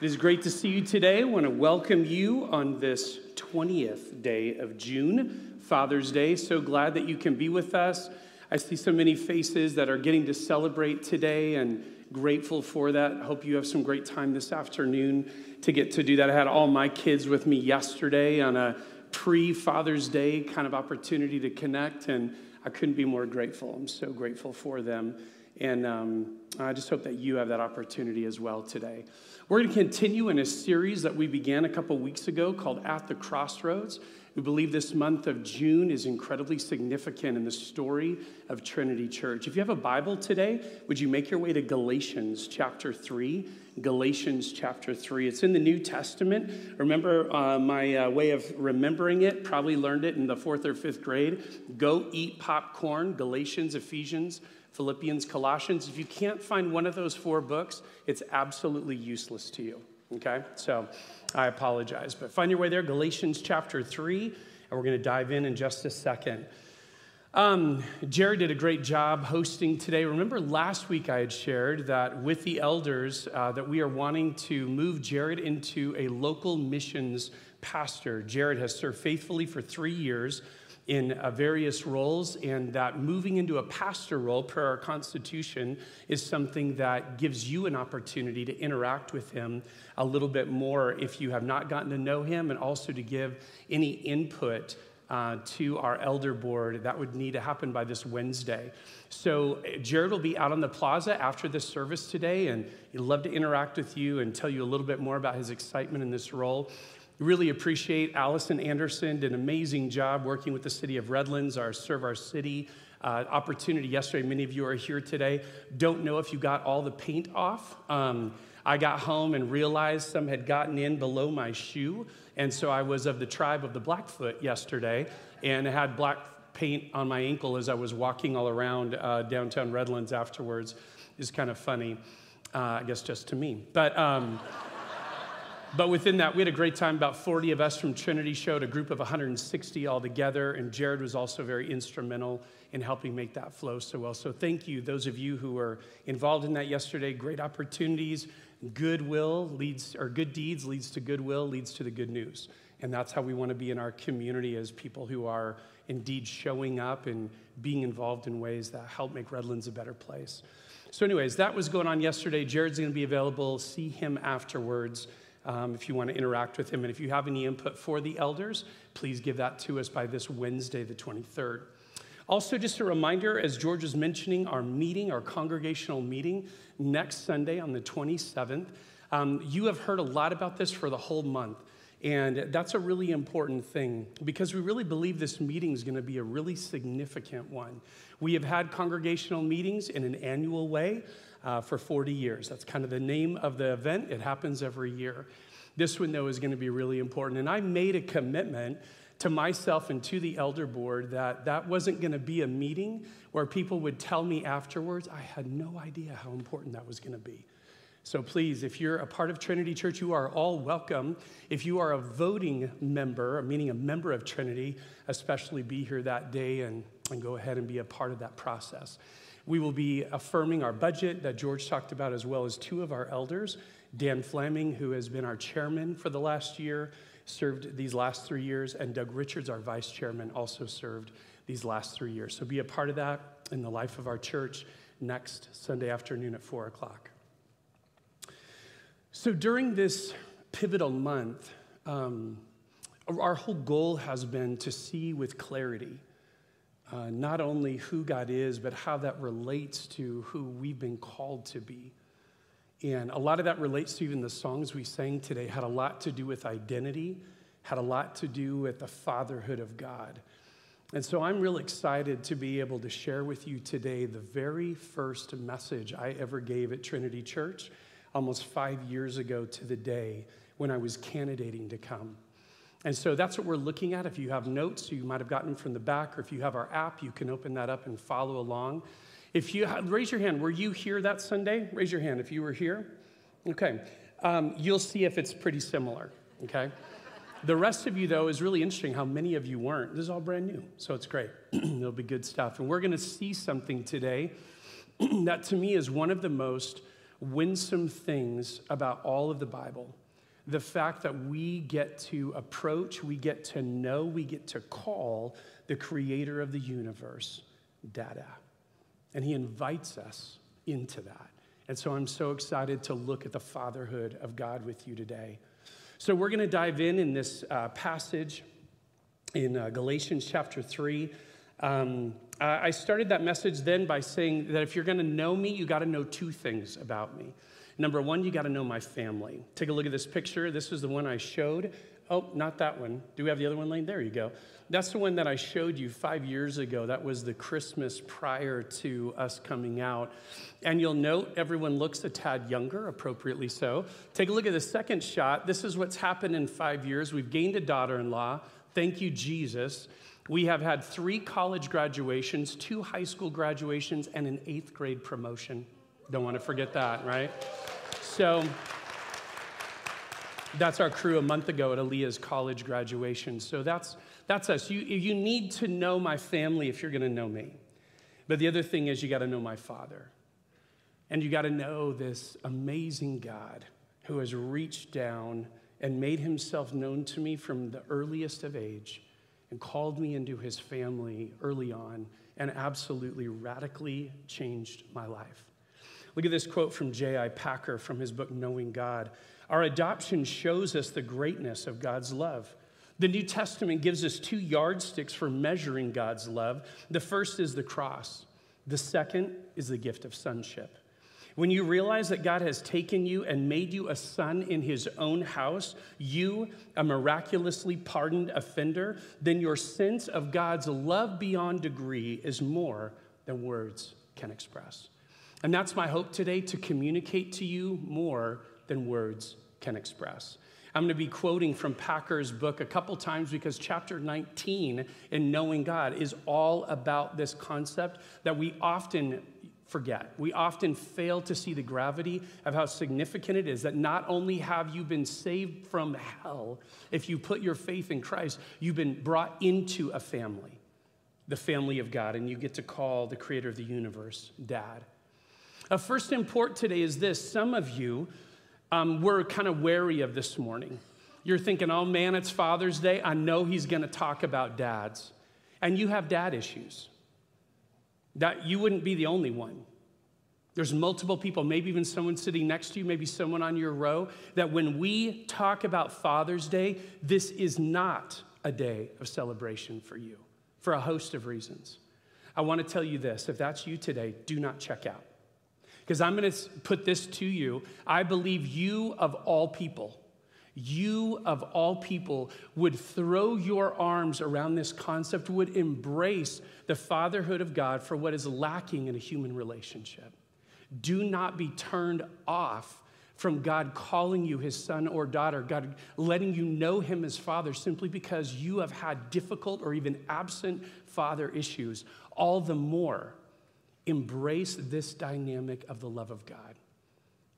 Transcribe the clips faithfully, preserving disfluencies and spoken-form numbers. It is great to see you today. I want to welcome you on this twentieth day of June, Father's Day. So glad that you can be with us. I see so many faces that are getting to celebrate today and grateful for that. Hope you have some great time this afternoon to get to do that. I had all my kids with me yesterday on a pre-Father's Day kind of opportunity to connect, and I couldn't be more grateful. I'm so grateful for them. And um, I just hope that you have that opportunity as well today. We're going to continue in a series that we began a couple weeks ago called At the Crossroads. We believe this month of June is incredibly significant in the story of Trinity Church. If you have a Bible today, would you make your way to Galatians chapter three? Galatians chapter three. It's in the New Testament. Remember uh, my uh, way of remembering it? Probably learned it in the fourth or fifth grade. Go eat popcorn. Galatians, Ephesians, Philippians, Colossians. If you can't find one of those four books, it's absolutely useless to you. Okay, so I apologize, but find your way there, Galatians chapter three, and we're going to dive in in just a second. Um, Jared did a great job hosting today. Remember last week I had shared that with the elders uh, that we are wanting to move Jared into a local missions pastor. Jared has served faithfully for three years in uh, various roles, and that moving into a pastor role per our Constitution is something that gives you an opportunity to interact with him a little bit more if you have not gotten to know him, and also to give any input uh, to our elder board. That would need to happen by this Wednesday. So Jared will be out on the plaza after this service today, and he'd love to interact with you and tell you a little bit more about his excitement in this role. Really appreciate Allison Anderson, did an amazing job working with the city of Redlands, our Serve Our City uh, opportunity yesterday. Many of you are here today. Don't know if you got all the paint off. Um, I got home and realized some had gotten in below my shoe, and so I was of the tribe of the Blackfoot yesterday, and I had black paint on my ankle as I was walking all around uh, downtown Redlands afterwards. It's kind of funny, uh, I guess just to me. But... Um, But within that, we had a great time. About forty of us from Trinity showed, a group of one hundred sixty altogether, and Jared was also very instrumental in helping make that flow so well. So thank you, those of you who were involved in that yesterday. Great opportunities. Goodwill leads, or good deeds leads to goodwill, leads to the good news. And that's how we want to be in our community, as people who are indeed showing up and being involved in ways that help make Redlands a better place. So anyways, that was going on yesterday. Jared's going to be available. See him afterwards. Um, if you want to interact with him. And if you have any input for the elders, please give that to us by this Wednesday, the twenty-third. Also, just a reminder, as George was mentioning, our meeting, our congregational meeting, next Sunday on the twenty-seventh. Um, you have heard a lot about this for the whole month. And that's a really important thing, because we really believe this meeting is going to be a really significant one. We have had congregational meetings in an annual way uh, for forty years. That's kind of the name of the event. It happens every year. This one, though, is going to be really important. And I made a commitment to myself and to the elder board that that wasn't going to be a meeting where people would tell me afterwards, I had no idea how important that was going to be. So please, if you're a part of Trinity Church, you are all welcome. If you are a voting member, meaning a member of Trinity, especially be here that day and, and go ahead and be a part of that process. We will be affirming our budget that George talked about, as well as two of our elders, Dan Fleming, who has been our chairman for the last year, served these last three years, and Doug Richards, our vice chairman, also served these last three years. So be a part of that in the life of our church next Sunday afternoon at four o'clock. So during this pivotal month, um, our whole goal has been to see with clarity uh, not only who God is, but how that relates to who we've been called to be. And a lot of that relates to even the songs we sang today had a lot to do with identity, had a lot to do with the fatherhood of God. And so I'm real excited to be able to share with you today the very first message I ever gave at Trinity Church, almost five years ago to the day, when I was candidating to come. And so that's what we're looking at. If you have notes, you might have gotten from the back, or if you have our app, you can open that up and follow along. If you have, raise your hand, were you here that Sunday? Raise your hand if you were here. Okay, um, you'll see if it's pretty similar, okay? The rest of you, though, is really interesting how many of you weren't. This is all brand new, so it's great. It'll be good stuff. And we're gonna see something today that to me is one of the most winsome things about all of the Bible. The fact that we get to approach, we get to know, we get to call the creator of the universe Dada. And he invites us into that. And so I'm so excited to look at the fatherhood of God with you today. So we're going to dive in in this uh, passage in uh, Galatians chapter three. Um, I started that message then by saying that if you're going to know me, you got to know two things about me. Number one, you got to know my family. Take a look at this picture. This is the one I showed. Oh, not that one. Do we have the other one, Lane? There you go. That's the one that I showed you five years ago. That was the Christmas prior to us coming out. And you'll note everyone looks a tad younger, appropriately so. Take a look at the second shot. This is what's happened in five years. We've gained a daughter-in-law. Thank you, Jesus. We have had three college graduations, two high school graduations, and an eighth grade promotion. Don't want to forget that, right? So that's our crew a month ago at Aaliyah's college graduation. So that's, that's us. You, you need to know my family if you're going to know me. But the other thing is you got to know my Father. And you got to know this amazing God who has reached down and made himself known to me from the earliest of age, and called me into his family early on, and absolutely radically changed my life. Look at this quote from J I Packer from his book, Knowing God. Our adoption shows us the greatness of God's love. The New Testament gives us two yardsticks for measuring God's love. The first is the cross. The second is the gift of sonship. When you realize that God has taken you and made you a son in his own house, you, a miraculously pardoned offender, then your sense of God's love beyond degree is more than words can express. And that's my hope today, to communicate to you more than words can express. I'm going to be quoting from Packer's book a couple times because chapter nineteen in Knowing God is all about this concept that we often forget. We often fail to see the gravity of how significant it is that not only have you been saved from hell, if you put your faith in Christ, you've been brought into a family, the family of God, and you get to call the creator of the universe Dad. A first import today is this. Some of you um, were kind of wary of this morning. You're thinking, oh man, it's Father's Day. I know he's going to talk about dads. And you have dad issues. That you wouldn't be the only one. There's multiple people, maybe even someone sitting next to you, maybe someone on your row, that when we talk about Father's Day, this is not a day of celebration for you, for a host of reasons. I want to tell you this. If that's you today, do not check out. Because I'm going to put this to you. I believe you of all people, you of all people would throw your arms around this concept, would embrace the fatherhood of God for what is lacking in a human relationship. Do not be turned off from God calling you his son or daughter, God letting you know him as Father simply because you have had difficult or even absent father issues. All the more, embrace this dynamic of the love of God,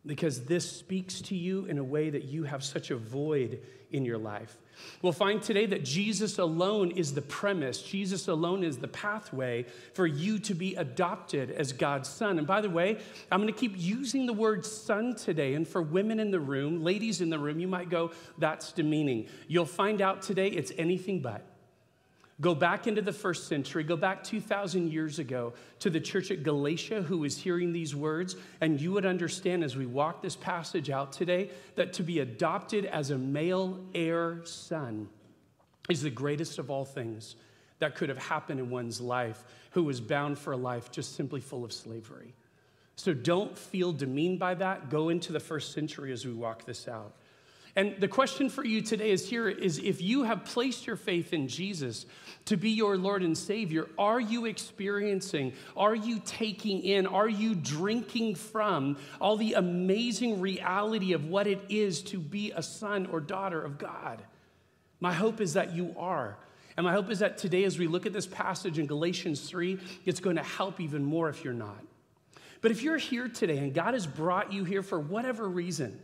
because this speaks to you in a way that you have such a void in your life. We'll find today that Jesus alone is the premise. Jesus alone is the pathway for you to be adopted as God's son. And by the way, I'm going to keep using the word son today. And for women in the room, ladies in the room, you might go, that's demeaning. You'll find out today it's anything but. Go back into the first century, go back two thousand years ago to the church at Galatia who is hearing these words, and you would understand as we walk this passage out today that to be adopted as a male heir son is the greatest of all things that could have happened in one's life who was bound for a life just simply full of slavery. So don't feel demeaned by that. Go into the first century as we walk this out. And the question for you today is here is if you have placed your faith in Jesus to be your Lord and Savior, are you experiencing, are you taking in, are you drinking from all the amazing reality of what it is to be a son or daughter of God? My hope is that you are. And my hope is that today as we look at this passage in Galatians three, it's going to help even more if you're not. But if you're here today and God has brought you here for whatever reason,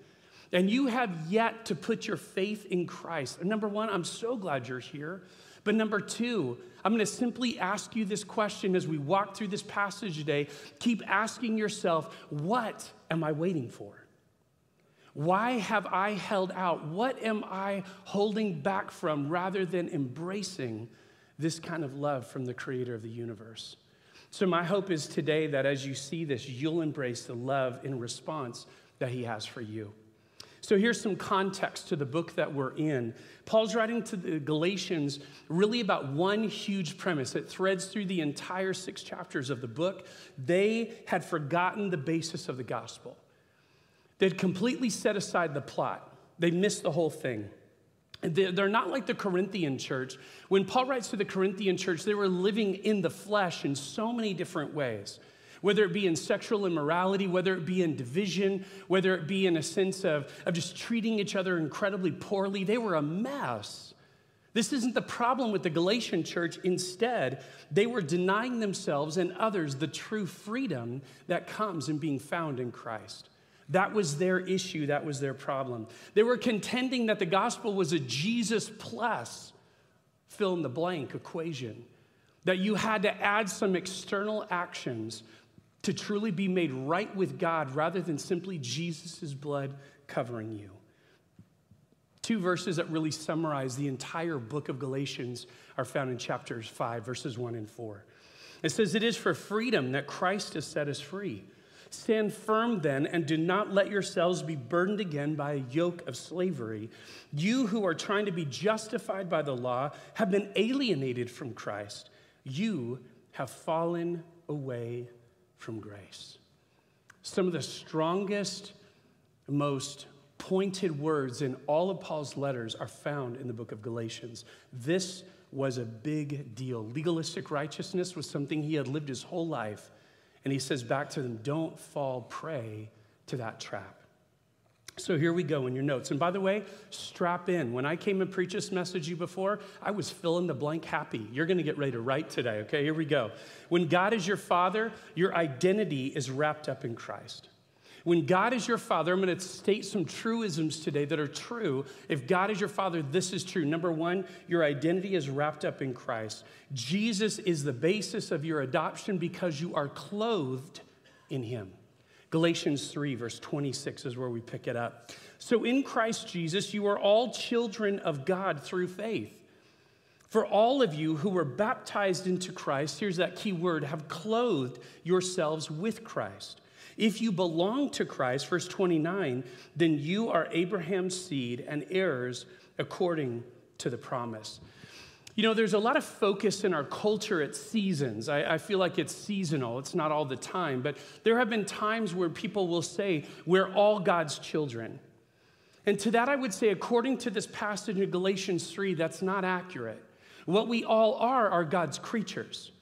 and you have yet to put your faith in Christ, number one, I'm so glad you're here. But number two, I'm going to simply ask you this question as we walk through this passage today. Keep asking yourself, what am I waiting for? Why have I held out? What am I holding back from rather than embracing this kind of love from the creator of the universe? So my hope is today that as you see this, you'll embrace the love in response that he has for you. So here's some context to the book that we're in. Paul's writing to the Galatians really about one huge premise that threads through the entire six chapters of the book. They had forgotten the basis of the gospel. They'd completely set aside the plot. They missed the whole thing. They're not like the Corinthian church. When Paul writes to the Corinthian church, they were living in the flesh in so many different ways, whether it be in sexual immorality, whether it be in division, whether it be in a sense of, of just treating each other incredibly poorly. They were a mess. This isn't the problem with the Galatian church. Instead, they were denying themselves and others the true freedom that comes in being found in Christ. That was their issue. That was their problem. They were contending that the gospel was a Jesus plus fill in the blank equation, that you had to add some external actions to truly be made right with God rather than simply Jesus' blood covering you. Two verses that really summarize the entire book of Galatians are found in chapters five, verses one and four. It says, "It is for freedom that Christ has set us free. Stand firm then, and do not let yourselves be burdened again by a yoke of slavery. You who are trying to be justified by the law have been alienated from Christ. You have fallen away from grace." Some of the strongest, most pointed words in all of Paul's letters are found in the book of Galatians. This was a big deal. Legalistic righteousness was something he had lived his whole life. And he says back to them, don't fall prey to that trap. So here we go in your notes. And by the way, strap in. When I came and preached this message to you before, I was fill in the blank happy. You're going to get ready to write today, okay? Here we go. When God is your father, your identity is wrapped up in Christ. When God is your father, I'm going to state some truisms today that are true. If God is your father, this is true. Number one, your identity is wrapped up in Christ. Jesus is the basis of your adoption because you are clothed in him. Galatians three, verse twenty-six is where we pick it up. "So in Christ Jesus, you are all children of God through faith. For all of you who were baptized into Christ," here's that key word, "have clothed yourselves with Christ. If you belong to Christ," verse twenty-nine, "then you are Abraham's seed and heirs according to the promise." You know, there's a lot of focus in our culture at seasons. I, I feel like it's seasonal. It's not all the time. But there have been times where people will say, we're all God's children. And to that, I would say, according to this passage in Galatians three, that's not accurate. What we all are are God's creatures.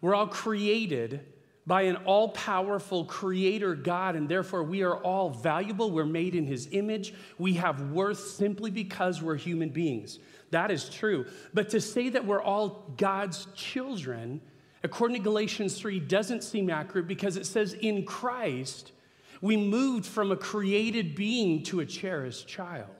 We're all created by an all-powerful creator God, and therefore we are all valuable. We're made in his image. We have worth simply because we're human beings. That is true. But to say that we're all God's children, according to Galatians three, doesn't seem accurate because it says in Christ, we moved from a created being to a cherished child.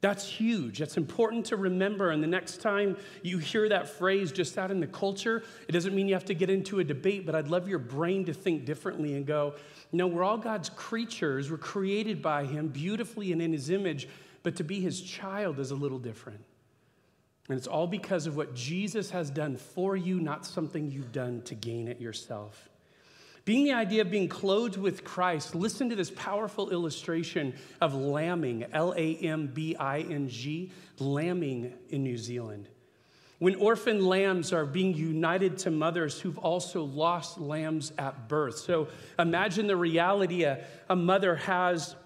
That's huge. That's important to remember. And the next time you hear that phrase just out in the culture, it doesn't mean you have to get into a debate, but I'd love your brain to think differently and go, no, we're all God's creatures. We're created by him beautifully and in his image, but to be his child is a little different. And it's all because of what Jesus has done for you, not something you've done to gain it yourself. Being the idea of being clothed with Christ, listen to this powerful illustration of lambing, L A M B I N G, lambing in New Zealand. When orphan lambs are being united to mothers who've also lost lambs at birth. So imagine the reality, a, a mother has,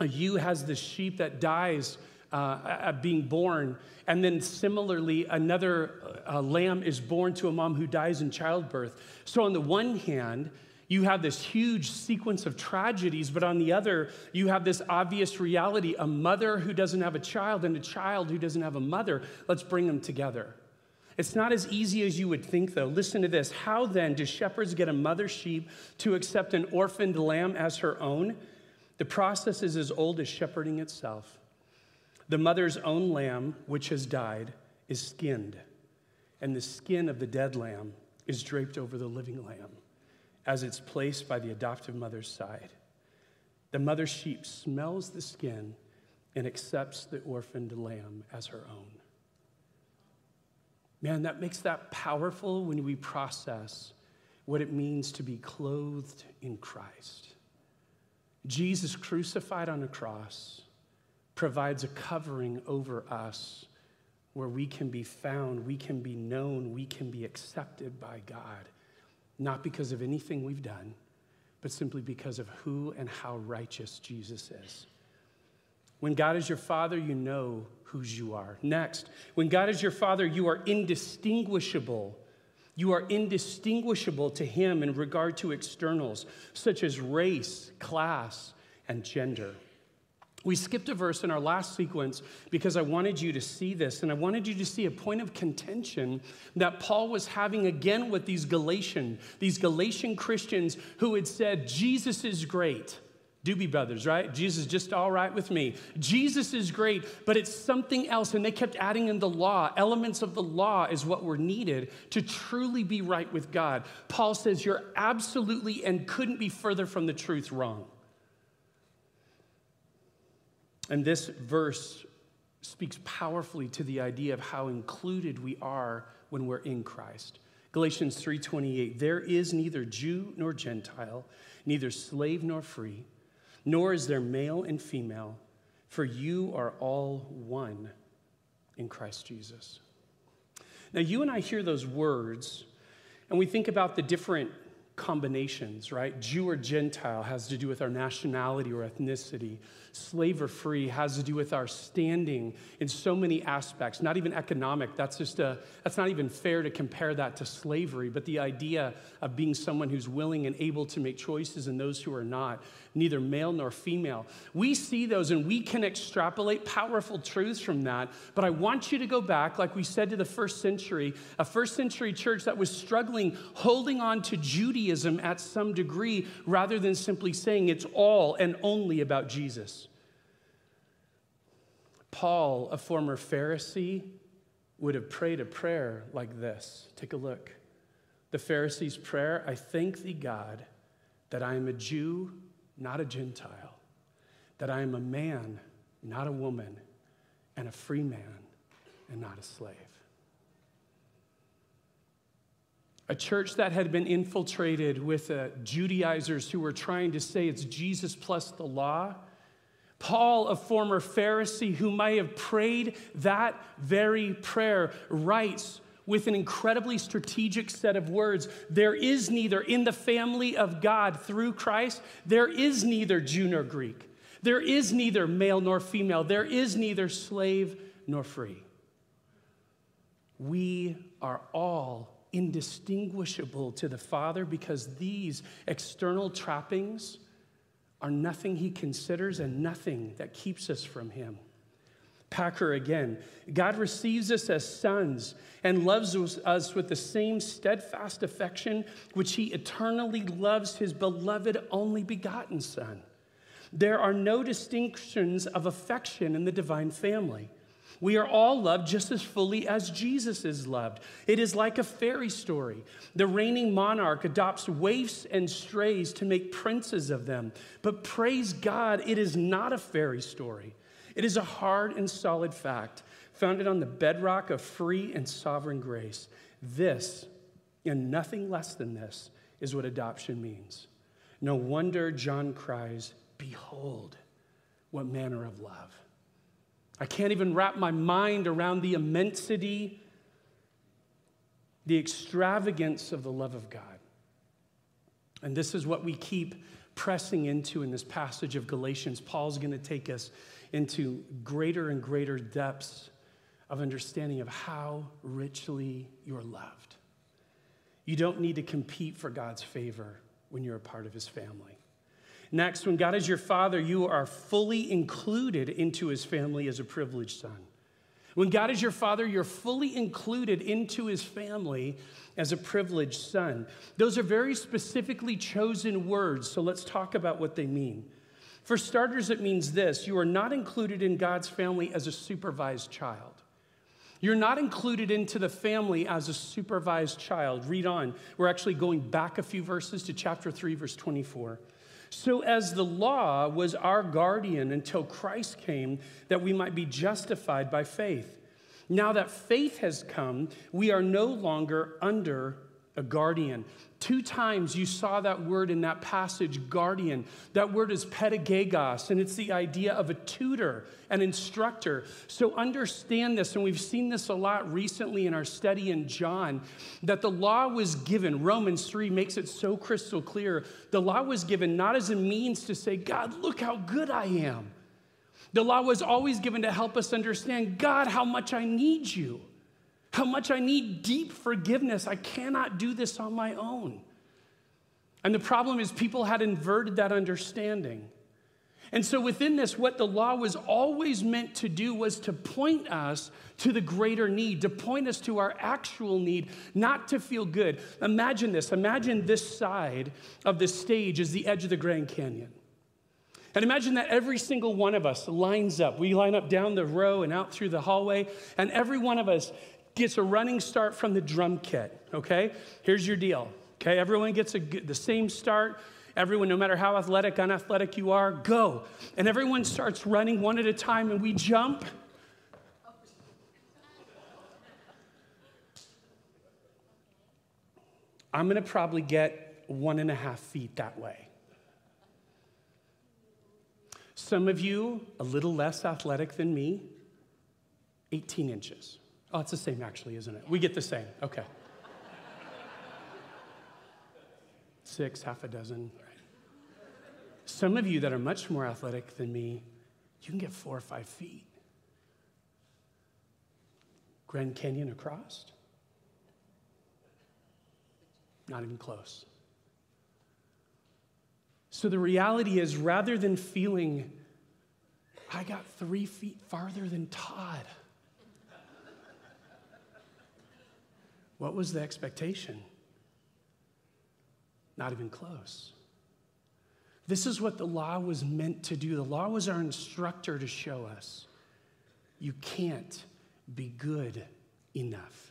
a ewe has this sheep that dies Uh, at being born, and then similarly another uh, lamb is born to a mom who dies in childbirth. So on the one hand, you have this huge sequence of tragedies, but on the other, you have this obvious reality, a mother who doesn't have a child and a child who doesn't have a mother. Let's bring them together. It's not as easy as you would think, though. Listen to this. "How then do shepherds get a mother sheep to accept an orphaned lamb as her own? The process is as old as shepherding itself. The mother's own lamb, which has died, is skinned, and the skin of the dead lamb is draped over the living lamb as it's placed by the adoptive mother's side. The mother sheep smells the skin and accepts the orphaned lamb as her own. Man, that makes that powerful when we process what it means to be clothed in Christ. Jesus crucified on a cross provides a covering over us where we can be found, we can be known, we can be accepted by God, not because of anything we've done, but simply because of who and how righteous Jesus is. When God is your Father, you know whose you are. Next, when God is your Father, you are indistinguishable. You are indistinguishable to Him in regard to externals, such as race, class, and gender. We skipped a verse in our last sequence because I wanted you to see this, and I wanted you to see a point of contention that Paul was having again with these Galatian, these Galatian Christians who had said, Jesus is great. Doobie Brothers, right? Jesus is just all right with me. Jesus is great, but it's something else. And they kept adding in the law. Elements of the law is what were needed to truly be right with God. Paul says you're absolutely and couldn't be further from the truth wrong. And this verse speaks powerfully to the idea of how included we are when we're in Christ. Galatians three twenty-eight, there is neither Jew nor Gentile, neither slave nor free, nor is there male and female, for you are all one in Christ Jesus. Now, you and I hear those words, and we think about the different combinations, right? Jew or Gentile has to do with our nationality or ethnicity. Slave or free has to do with our standing in so many aspects, not even economic. That's just a, that's not even fair to compare that to slavery, but the idea of being someone who's willing and able to make choices and those who are not, neither male nor female. We see those and we can extrapolate powerful truths from that, but I want you to go back, like we said, to the first century, a first century church that was struggling, holding on to Judaism at some degree, rather than simply saying it's all and only about Jesus. Paul, a former Pharisee, would have prayed a prayer like this. Take a look. The Pharisee's prayer, I thank thee, God, that I am a Jew, not a Gentile, that I am a man, not a woman, and a free man, and not a slave. A church that had been infiltrated with uh, Judaizers who were trying to say it's Jesus plus the law. Paul, a former Pharisee who might have prayed that very prayer, writes with an incredibly strategic set of words, there is neither in the family of God through Christ, there is neither Jew nor Greek. There is neither male nor female. There is neither slave nor free. We are all indistinguishable to the Father because these external trappings are nothing He considers and nothing that keeps us from Him. Packer again, God receives us as sons and loves us with the same steadfast affection which He eternally loves His beloved only begotten Son. There are no distinctions of affection in the divine family. We are all loved just as fully as Jesus is loved. It is like a fairy story. The reigning monarch adopts waifs and strays to make princes of them. But praise God, it is not a fairy story. It is a hard and solid fact, founded on the bedrock of free and sovereign grace. This, and nothing less than this, is what adoption means. No wonder John cries, behold, what manner of love. I can't even wrap my mind around the immensity, the extravagance of the love of God. And this is what we keep pressing into in this passage of Galatians. Paul's going to take us into greater and greater depths of understanding of how richly you're loved. You don't need to compete for God's favor when you're a part of His family. Next, when God is your Father, you are fully included into His family as a privileged son. When God is your Father, you're fully included into His family as a privileged son. Those are very specifically chosen words, so let's talk about what they mean. For starters, it means this: you are not included in God's family as a supervised child. You're not included into the family as a supervised child. Read on. We're actually going back a few verses to chapter three, verse twenty-four. So as the law was our guardian until Christ came, that we might be justified by faith. Now that faith has come, we are no longer under a guardian. Two times you saw that word in that passage, guardian. That word is pedagogos, and it's the idea of a tutor, an instructor. So understand this, and we've seen this a lot recently in our study in John, that the law was given, Romans three makes it so crystal clear, the law was given not as a means to say, God, look how good I am. The law was always given to help us understand, God, how much I need you. How much I need deep forgiveness. I cannot do this on my own. And the problem is people had inverted that understanding. And so within this, what the law was always meant to do was to point us to the greater need, to point us to our actual need, not to feel good. Imagine this. Imagine this side of the stage is the edge of the Grand Canyon. And imagine that every single one of us lines up. We line up down the row and out through the hallway, and every one of us gets a running start from the drum kit, okay? Here's your deal, okay? Everyone gets a, the same start. Everyone, no matter how athletic, unathletic you are, go. And everyone starts running one at a time, and we jump. I'm gonna probably get one and a half feet that way. Some of you, a little less athletic than me, eighteen inches. Oh, it's the same actually, isn't it? We get the same, okay. Six, half a dozen, right. Some of you that are much more athletic than me, you can get four or five feet. Grand Canyon across? Not even close. So the reality is, rather than feeling, I got three feet farther than Todd, what was the expectation? Not even close. This is what the law was meant to do. The law was our instructor to show us, you can't be good enough.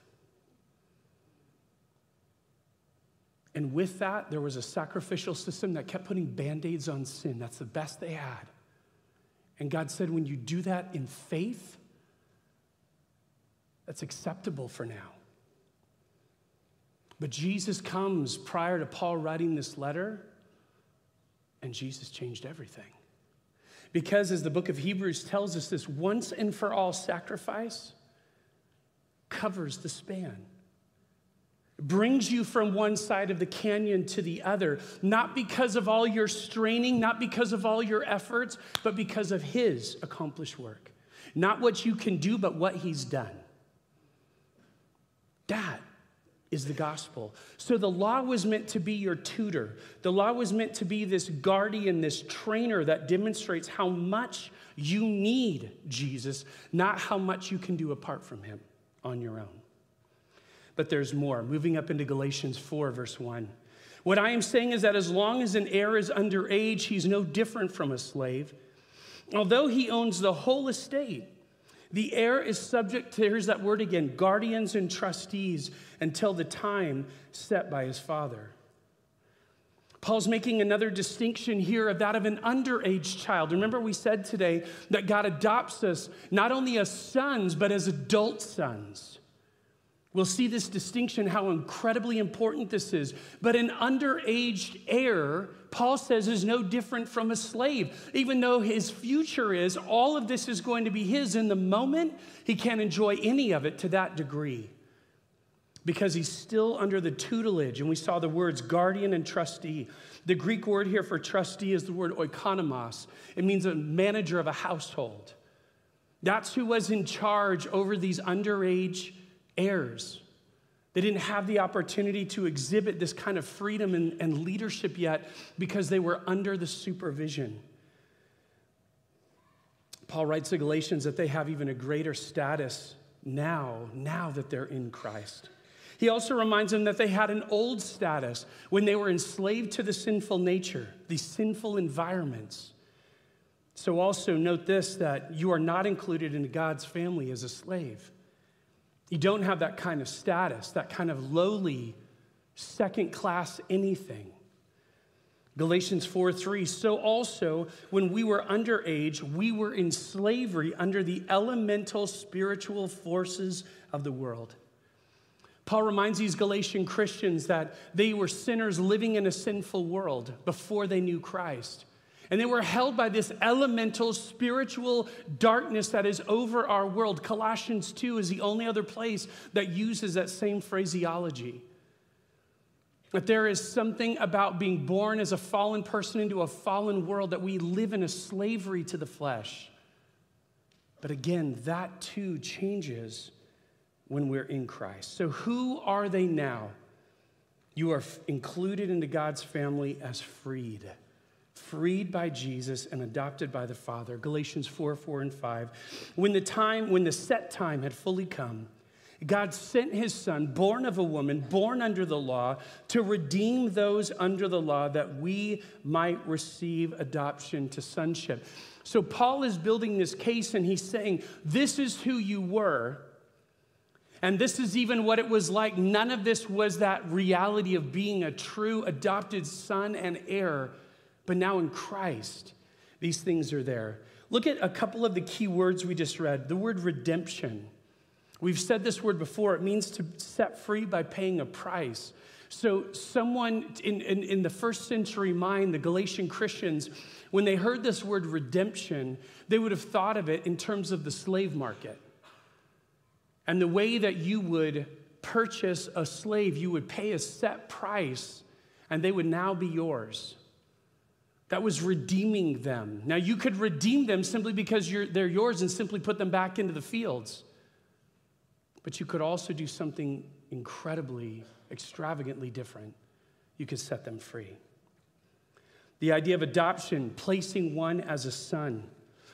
And with that, there was a sacrificial system that kept putting Band-Aids on sin. That's the best they had. And God said, when you do that in faith, that's acceptable for now. But Jesus comes prior to Paul writing this letter, and Jesus changed everything. Because as the book of Hebrews tells us, this once and for all sacrifice covers the span. Brings you from one side of the canyon to the other, not because of all your straining, not because of all your efforts, but because of his accomplished work. Not what you can do, but what he's done. That is the gospel. So the law was meant to be your tutor. The law was meant to be this guardian, this trainer that demonstrates how much you need Jesus, not how much you can do apart from him on your own. But there's more. Moving up into Galatians four, verse one. What I am saying is that as long as an heir is underage, he's no different from a slave. Although he owns the whole estate, the heir is subject to, here's that word again, guardians and trustees until the time set by his father. Paul's making another distinction here of that of an underage child. Remember we said today that God adopts us not only as sons, but as adult sons. We'll see this distinction, how incredibly important this is. But an underage heir, Paul says, is no different from a slave. Even though his future is, all of this is going to be his in the moment, he can't enjoy any of it to that degree because he's still under the tutelage. And we saw the words guardian and trustee. The Greek word here for trustee is the word oikonomos. It means a manager of a household. That's who was in charge over these underage heirs. They didn't have the opportunity to exhibit this kind of freedom and, and leadership yet because they were under the supervision. Paul writes to Galatians that they have even a greater status now, now that they're in Christ. He also reminds them that they had an old status when they were enslaved to the sinful nature, these sinful environments. So also note this, that you are not included in God's family as a slave. You don't have that kind of status, that kind of lowly, second-class anything. Galatians four three, so also when we were underage, we were in slavery under the elemental spiritual forces of the world. Paul reminds these Galatian Christians that they were sinners living in a sinful world before they knew Christ. And they were held by this elemental spiritual darkness that is over our world. Colossians two is the only other place that uses that same phraseology. That there is something about being born as a fallen person into a fallen world, that we live in a slavery to the flesh. But again, that too changes when we're in Christ. So who are they now? You are included into God's family as freed. Freed by Jesus and adopted by the Father. Galatians four, four and five. When the time, when the set time had fully come, God sent his son, born of a woman, born under the law, to redeem those under the law that we might receive adoption to sonship. So Paul is building this case and he's saying, this is who you were. And this is even what it was like. None of this was that reality of being a true adopted son and heir. But now in Christ, these things are there. Look at a couple of the key words we just read. The word redemption. We've said this word before. It means to set free by paying a price. So someone in, in, in the first century mind, the Galatian Christians, when they heard this word redemption, they would have thought of it in terms of the slave market. And the way that you would purchase a slave, you would pay a set price, and they would now be yours. That was redeeming them. Now, you could redeem them simply because you're, they're yours and simply put them back into the fields. But you could also do something incredibly, extravagantly different. You could set them free. The idea of adoption, placing one as a son.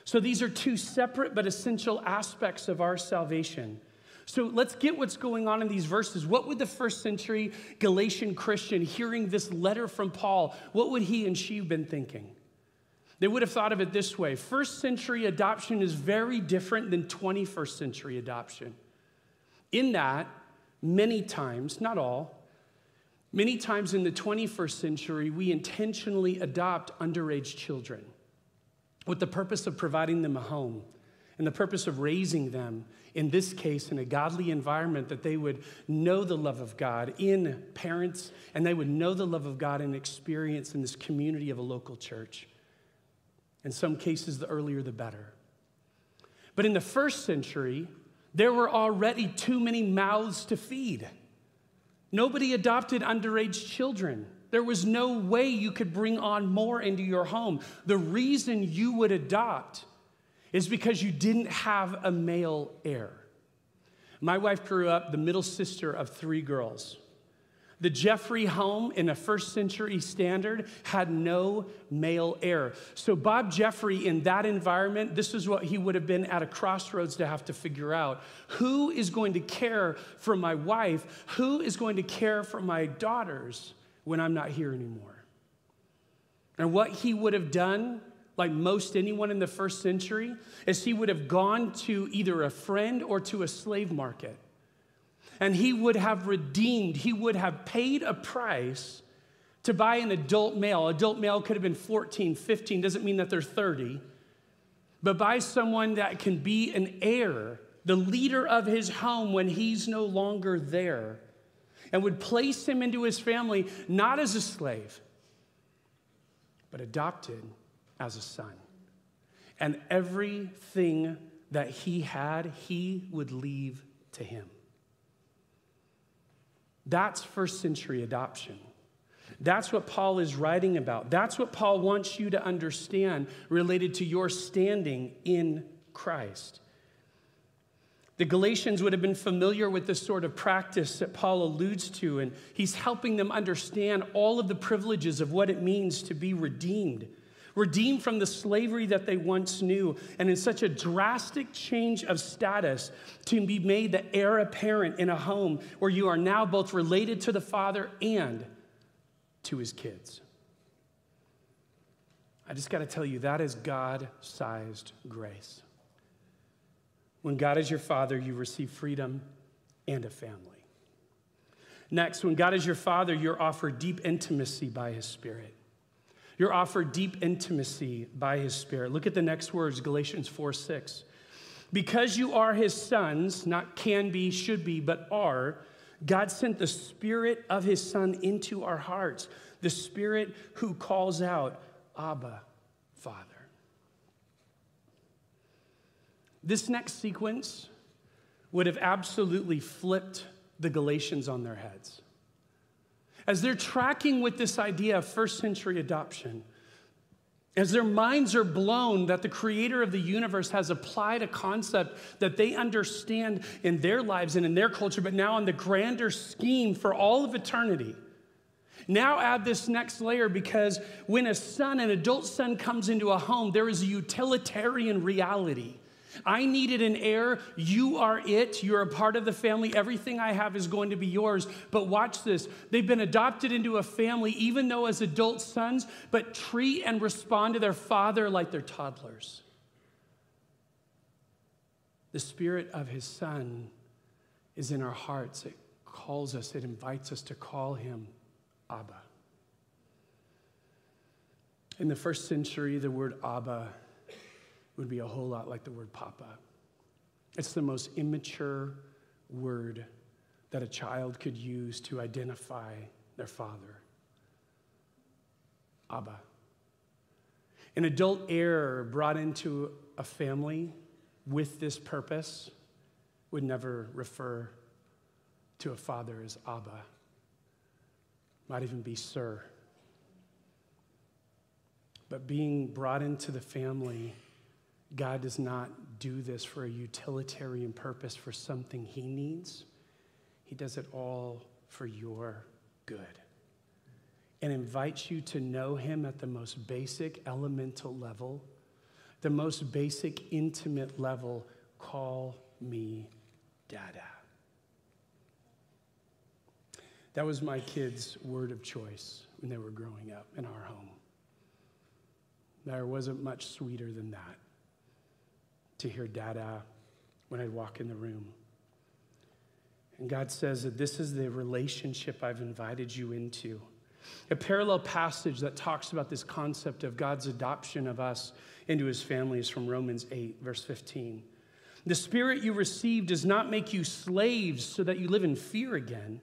So these are two separate but essential aspects of our salvation. So let's get what's going on in these verses. What would the first century Galatian Christian hearing this letter from Paul, what would he and she have been thinking? They would have thought of it this way. First century adoption is very different than twenty-first century adoption. In that, many times, not all, many times in the twenty-first century, we intentionally adopt underage children with the purpose of providing them a home and the purpose of raising them, in this case, in a godly environment that they would know the love of God in parents, and they would know the love of God and experience in this community of a local church. In some cases, the earlier, the better. But in the first century, there were already too many mouths to feed. Nobody adopted underage children. There was no way you could bring on more into your home. The reason you would adopt is because you didn't have a male heir. My wife grew up the middle sister of three girls. The Jeffrey home in a first century standard had no male heir. So Bob Jeffrey in that environment, this is what he would have been at a crossroads to have to figure out. Who is going to care for my wife? Who is going to care for my daughters when I'm not here anymore? And what he would have done, like most anyone in the first century, is he would have gone to either a friend or to a slave market. And he would have redeemed, he would have paid a price to buy an adult male. Adult male could have been fourteen, fifteen, doesn't mean that they're thirty. But buy someone that can be an heir, the leader of his home when he's no longer there. And would place him into his family, not as a slave, but adopted as a son. And everything that he had, he would leave to him. That's first century adoption. That's what Paul is writing about. That's what Paul wants you to understand related to your standing in Christ. The Galatians would have been familiar with this sort of practice that Paul alludes to, and he's helping them understand all of the privileges of what it means to be redeemed. Redeemed from the slavery that they once knew, and in such a drastic change of status to be made the heir apparent in a home where you are now both related to the Father and to his kids. I just got to tell you, that is God-sized grace. When God is your Father, you receive freedom and a family. Next, when God is your Father, you're offered deep intimacy by His Spirit. You're offered deep intimacy by His Spirit. Look at the next words, Galatians four six. Because you are His sons, not can be, should be, but are, God sent the Spirit of His Son into our hearts, the Spirit who calls out, Abba, Father. This next sequence would have absolutely flipped the Galatians on their heads. As they're tracking with this idea of first century adoption, as their minds are blown that the creator of the universe has applied a concept that they understand in their lives and in their culture, but now in the grander scheme for all of eternity. Now add this next layer, because when a son, an adult son, comes into a home, there is a utilitarian reality. I needed an heir. You are it. You're a part of the family. Everything I have is going to be yours. But watch this. They've been adopted into a family, even though as adult sons, but treat and respond to their father like they're toddlers. The Spirit of His Son is in our hearts. It calls us. It invites us to call Him Abba. In the first century, the word Abba would be a whole lot like the word Papa. It's the most immature word that a child could use to identify their father. Abba. An adult heir brought into a family with this purpose would never refer to a father as Abba. Might even be sir. But being brought into the family, God does not do this for a utilitarian purpose, for something He needs. He does it all for your good and invites you to know Him at the most basic elemental level, the most basic intimate level. Call me Dada. That was my kids' word of choice when they were growing up in our home. There wasn't much sweeter than that. To hear Dada when I'd walk in the room. And God says that this is the relationship I've invited you into. A parallel passage that talks about this concept of God's adoption of us into His family is from Romans eight, verse fifteen. The Spirit you received does not make you slaves so that you live in fear again.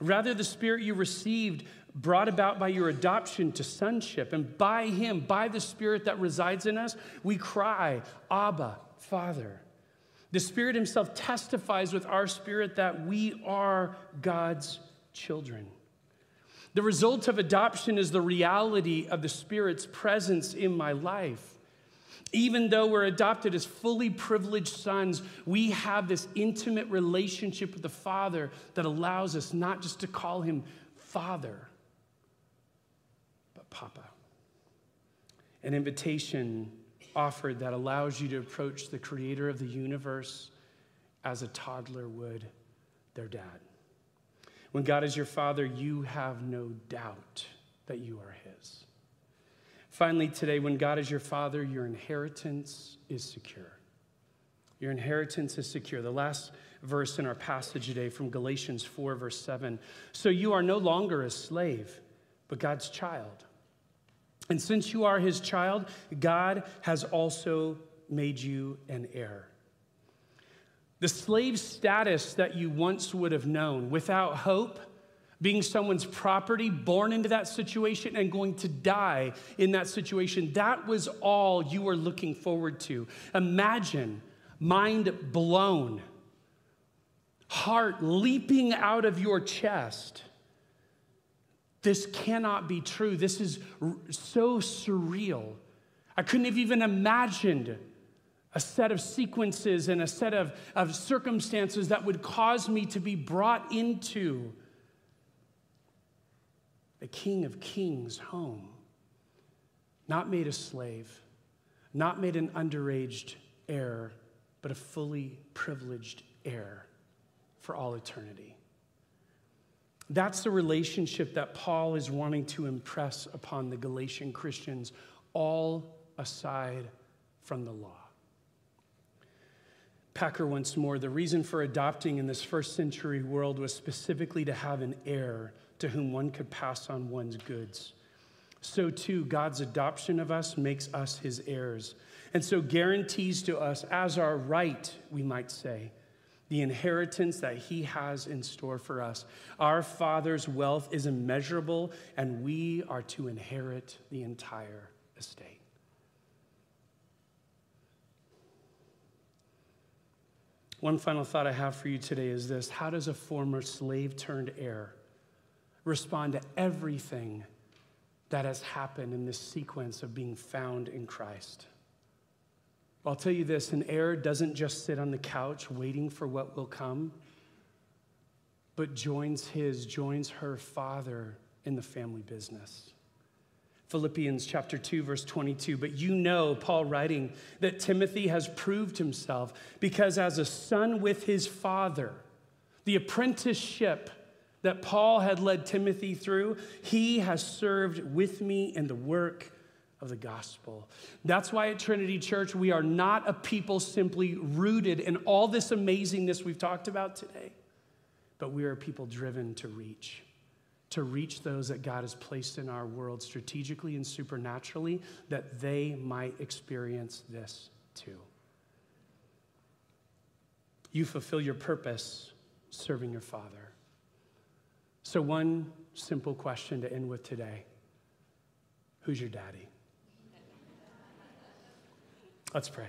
Rather, the Spirit you received brought about by your adoption to sonship, and by Him, by the Spirit that resides in us, we cry, Abba, Father. The Spirit Himself testifies with our spirit that we are God's children. The result of adoption is the reality of the Spirit's presence in my life. Even though we're adopted as fully privileged sons, we have this intimate relationship with the Father that allows us not just to call Him Father, but Papa. An invitation offered that allows you to approach the creator of the universe as a toddler would their dad. When God is your Father, you have no doubt that you are His. Finally, today, when God is your Father, your inheritance is secure. Your inheritance is secure. The last verse in our passage today from Galatians four, verse seven. So you are no longer a slave, but God's child. And since you are His child, God has also made you an heir. The slave status that you once would have known, without hope, being someone's property, born into that situation and going to die in that situation, that was all you were looking forward to. Imagine, mind blown, heart leaping out of your chest. This cannot be true. This is so surreal. I couldn't have even imagined a set of sequences and a set of, of circumstances that would cause me to be brought into the King of Kings' home, not made a slave, not made an underage heir, but a fully privileged heir for all eternity. That's the relationship that Paul is wanting to impress upon the Galatian Christians, all aside from the law. Packer once more, the reason for adopting in this first century world was specifically to have an heir to whom one could pass on one's goods. So too, God's adoption of us makes us his heirs, and so guarantees to us as our right, we might say, the inheritance that he has in store for us. Our Father's wealth is immeasurable, and we are to inherit the entire estate. One final thought I have for you today is this: how does a former slave turned heir respond to everything that has happened in this sequence of being found in Christ? I'll tell you this, an heir doesn't just sit on the couch waiting for what will come, but joins his, joins her father in the family business. Philippians chapter two, verse twenty-two, but you know, Paul writing, that Timothy has proved himself, because as a son with his father, the apprenticeship that Paul had led Timothy through, he has served with me in the work of the gospel. That's why at Trinity Church, we are not a people simply rooted in all this amazingness we've talked about today, but we are a people driven to reach, to reach those that God has placed in our world strategically and supernaturally, that they might experience this too. You fulfill your purpose serving your Father. So one simple question to end with today: who's your daddy? Let's pray.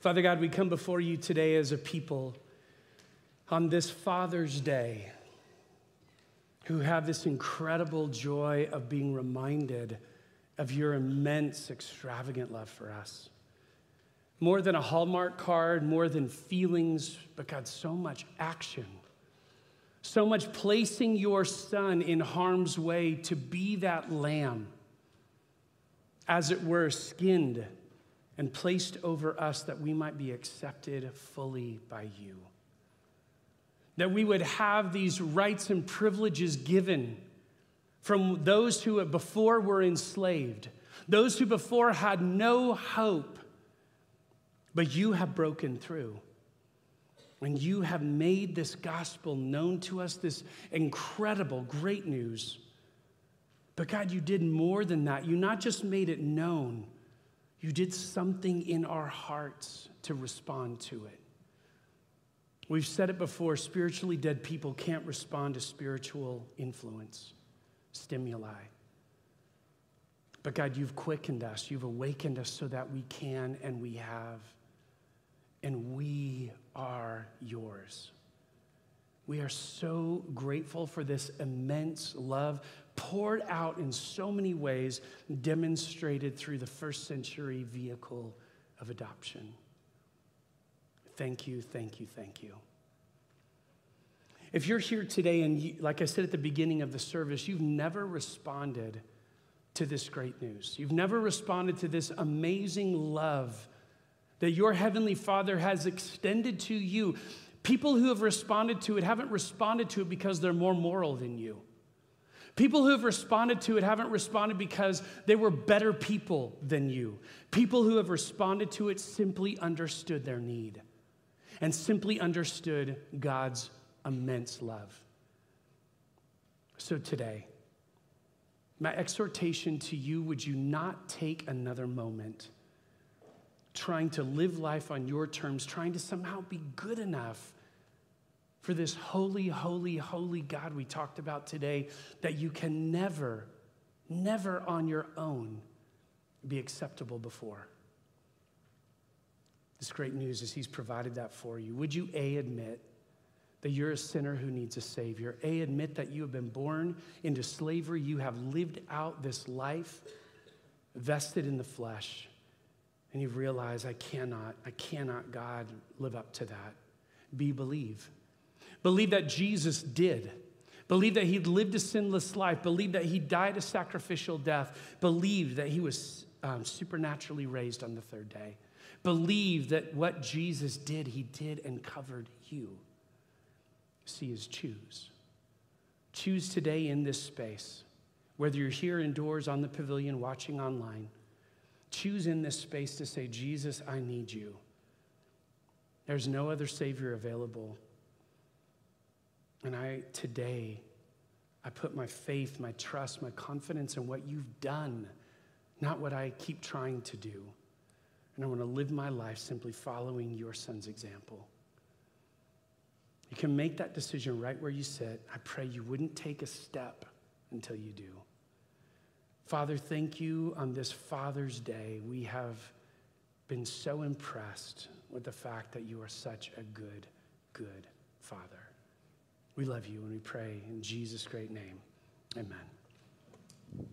Father God, we come before you today as a people on this Father's Day who have this incredible joy of being reminded of your immense, extravagant love for us. More than a Hallmark card, more than feelings, but God, so much action, so much placing your Son in harm's way to be that lamb, as it were, skinned and placed over us that we might be accepted fully by you. That we would have these rights and privileges given from those who before were enslaved, those who before had no hope, but you have broken through. And you have made this gospel known to us, this incredible, great news. But God, you did more than that. You not just made it known, you did something in our hearts to respond to it. We've said it before, spiritually dead people can't respond to spiritual influence, stimuli. But God, you've quickened us, you've awakened us so that we can, and we have, and we are yours. We are so grateful for this immense love poured out in so many ways, demonstrated through the first century vehicle of adoption. Thank you, thank you, thank you. If you're here today and, you, like I said at the beginning of the service, you've never responded to this great news. You've never responded to this amazing love that your Heavenly Father has extended to you. People who have responded to it haven't responded to it because they're more moral than you. People who have responded to it haven't responded because they were better people than you. People who have responded to it simply understood their need and simply understood God's immense love. So today, my exhortation to you, would you not take another moment trying to live life on your terms, trying to somehow be good enough for this holy, holy, holy God we talked about today, that you can never, never on your own be acceptable before. This great news is he's provided that for you. Would you, A, admit that you're a sinner who needs a Savior? A, admit that you have been born into slavery. You have lived out this life vested in the flesh. And you realize, I cannot, I cannot, God, live up to that. B, believe. Believe that Jesus did. Believe that he lived a sinless life. Believe that he died a sacrificial death. Believe that he was um, supernaturally raised on the third day. Believe that what Jesus did, he did and covered you. C is choose. Choose today in this space, whether you're here indoors, on the pavilion, watching online. Choose in this space to say, Jesus, I need you. There's no other Savior available. And I, today, I put my faith, my trust, my confidence in what you've done, not what I keep trying to do. And I want to live my life simply following your son's example. You can make that decision right where you sit. I pray you wouldn't take a step until you do. Father, thank you on this Father's Day. We have been so impressed with the fact that you are such a good, good Father. We love you and we pray in Jesus' great name. Amen.